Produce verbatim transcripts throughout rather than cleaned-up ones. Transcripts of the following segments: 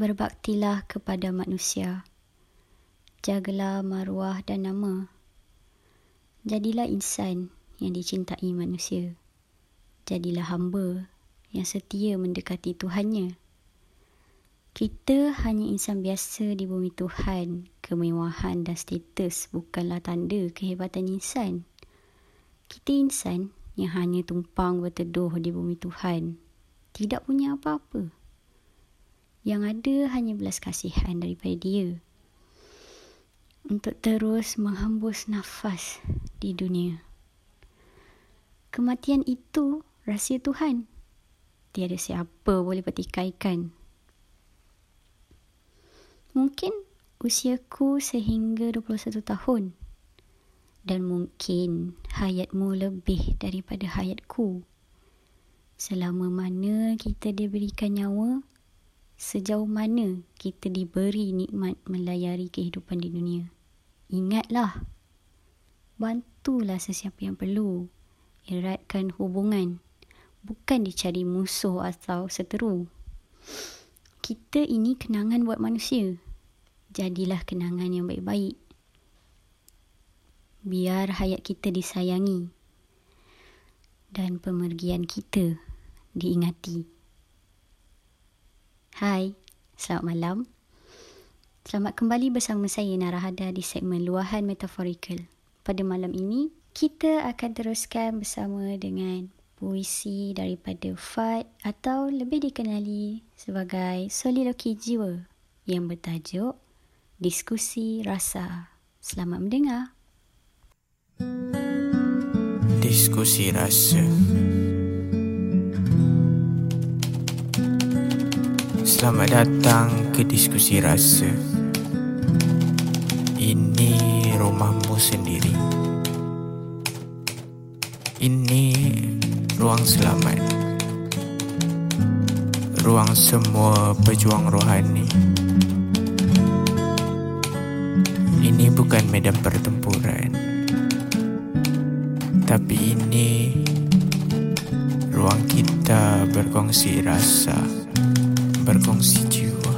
Berbaktilah kepada manusia. Jagalah maruah dan nama. Jadilah insan yang dicintai manusia. Jadilah hamba yang setia mendekati Tuhannya. Kita hanya insan biasa di bumi Tuhan. Kemewahan dan status bukanlah tanda kehebatan insan. Kita insan yang hanya tumpang berteduh di bumi Tuhan. Tidak punya apa-apa. Yang ada hanya belas kasihan daripada Dia. Untuk terus menghembus nafas di dunia. Kematian itu rahsia Tuhan. Tiada siapa boleh pertikaikan. Mungkin usiaku sehingga dua puluh satu tahun. Dan mungkin hayatmu lebih daripada hayatku. Selama mana kita diberikan nyawa, sejauh mana kita diberi nikmat melayari kehidupan di dunia. Ingatlah, bantulah sesiapa yang perlu. Eratkan hubungan, bukan dicari musuh atau seteru. Kita ini kenangan buat manusia. Jadilah kenangan yang baik-baik. Biar hayat kita disayangi dan pemergian kita diingati. Hai, selamat malam. Selamat kembali bersama saya Narahada di segmen Luahan Metaforikal. Pada malam ini, kita akan teruskan bersama dengan puisi daripada Fad atau lebih dikenali sebagai Soliloqui Jiwa yang bertajuk Diskusi Rasa. Selamat mendengar. Diskusi Rasa. Selamat datang ke Diskusi Rasa. Ini rumahmu sendiri. Ini ruang selamat, ruang semua pejuang rohani. Ini bukan medan pertempuran, tapi ini ruang kita berkongsi rasa, berkongsi jiwa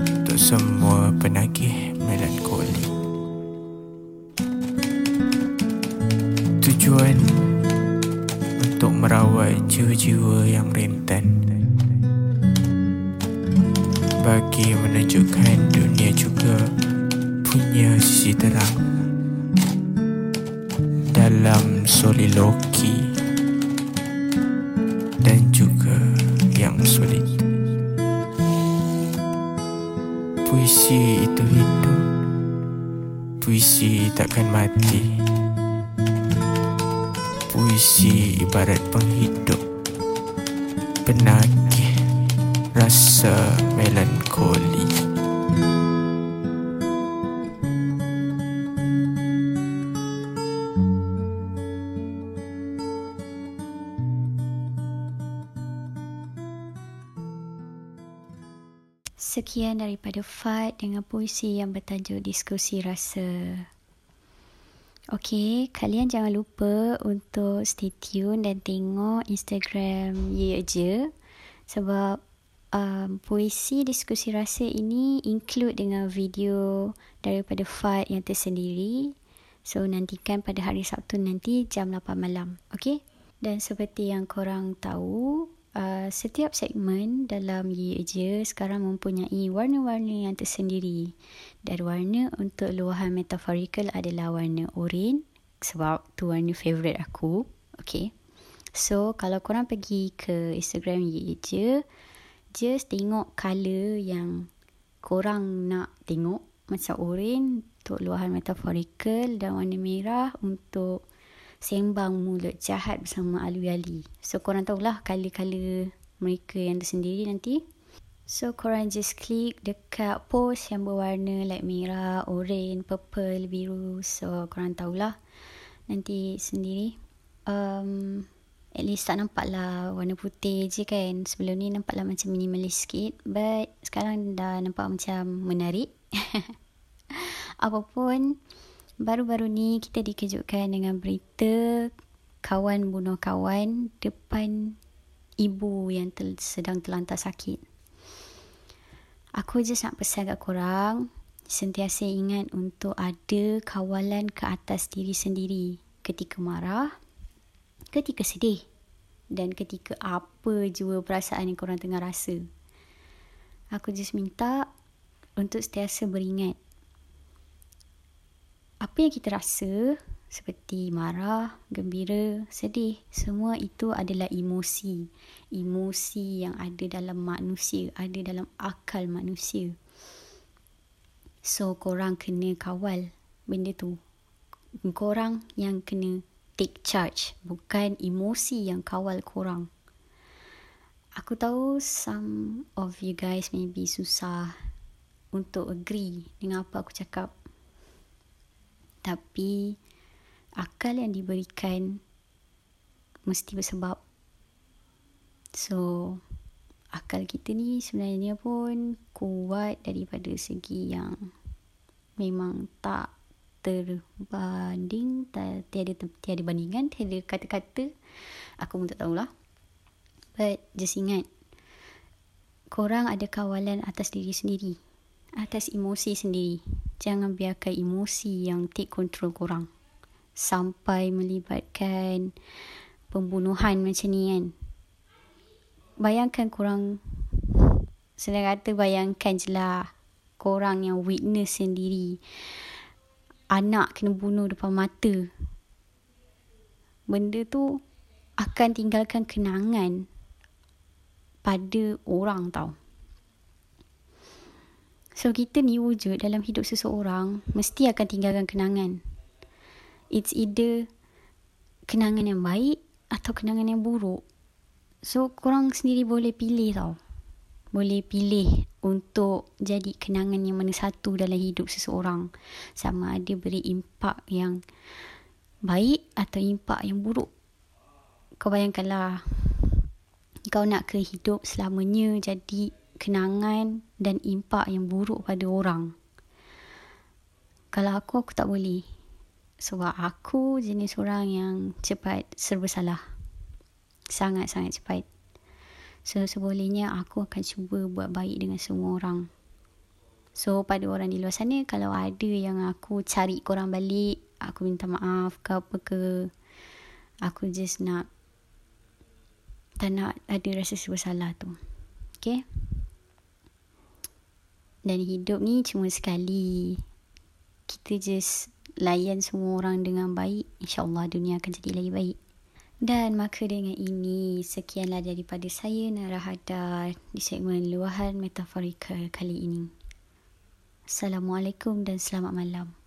untuk semua penagih melankoli. Tujuan untuk merawat jiwa-jiwa yang rentan, bagi menunjukkan dunia juga punya sisi terang. Dalam soliloqui dan juga yang sulit, puisi itu hidup. Puisi takkan mati. Puisi ibarat penghidup, penagih rasa melankoli. Sekian daripada Fad dengan puisi yang bertajuk Diskusi Rasa. Okey, kalian jangan lupa untuk stay tune dan tengok Instagram Yeye je. Sebab um, puisi Diskusi Rasa ini include dengan video daripada Fad yang tersendiri. So, nantikan pada hari Sabtu nanti jam lapan malam. Okey? Dan seperti yang korang tahu, uh, setiap segmen dalam Yeye je sekarang mempunyai warna-warna yang tersendiri. Dan warna untuk luahan metaforikal adalah warna oren. Sebab tu warna favourite aku. Okay. So, kalau korang pergi ke Instagram Yeye je, just tengok colour yang korang nak tengok. Macam oren untuk luahan metaforikal dan warna merah untuk sembang mulut jahat bersama Alwi Ali. So, korang tahulah colour-colour mereka yang tersendiri nanti. So, korang just klik dekat post yang berwarna like merah, oren, purple, biru. So, korang tahulah nanti sendiri. Um, at least tak nampak lah warna putih je kan. Sebelum ni nampak lah macam minimalis sikit. But sekarang dah nampak macam menarik. Apapun, baru-baru ni kita dikejutkan dengan berita kawan bunuh kawan depan ibu yang tel- sedang terlantar sakit. Aku just nak pesan kat korang, sentiasa ingat untuk ada kawalan ke atas diri sendiri ketika marah, ketika sedih dan ketika apa jua perasaan yang korang tengah rasa. Aku just minta untuk sentiasa beringat apa yang kita rasa seperti marah, gembira, sedih. Semua itu adalah emosi. Emosi yang ada dalam manusia, ada dalam akal manusia. So korang kena kawal benda tu. Korang yang kena take charge, bukan emosi yang kawal korang. Aku tahu some of you guys maybe susah untuk agree dengan apa aku cakap. Tapi akal yang diberikan mesti bersebab. So akal kita ni sebenarnya pun kuat daripada segi yang memang tak terbanding, tak, tiada, tiada bandingan, tiada kata-kata. Aku pun tak tahulah. But just ingat, korang ada kawalan atas diri sendiri, atas emosi sendiri. Jangan biarkan emosi yang take control korang sampai melibatkan pembunuhan macam ni kan. Bayangkan korang, senang kata bayangkan je lah, korang yang witness sendiri anak kena bunuh depan mata. Benda tu akan tinggalkan kenangan pada orang tau. So kita ni wujud dalam hidup seseorang mesti akan tinggalkan kenangan. It's either kenangan yang baik atau kenangan yang buruk. So korang sendiri boleh pilih tau. Boleh pilih untuk jadi kenangan yang mana satu dalam hidup seseorang. Sama ada beri impak yang baik atau impak yang buruk. Kau bayangkanlah, kau nak ke hidup selamanya jadi kenangan dan impak yang buruk pada orang. Kalau aku, aku tak boleh. Sebab aku jenis orang yang cepat serba salah. Sangat-sangat cepat. So sebolehnya aku akan cuba buat baik dengan semua orang. So pada orang di luar sana, kalau ada yang aku cari korang balik, aku minta maaf ke apa ke, aku just nak, tak nak ada rasa serba salah tu. Okay. Dan hidup ni cuma sekali. Kita just layan semua orang dengan baik, InsyaAllah dunia akan jadi lagi baik. Dan maka dengan ini, sekianlah daripada saya Narahada di segmen luahan metaforika kali ini. Assalamualaikum dan selamat malam.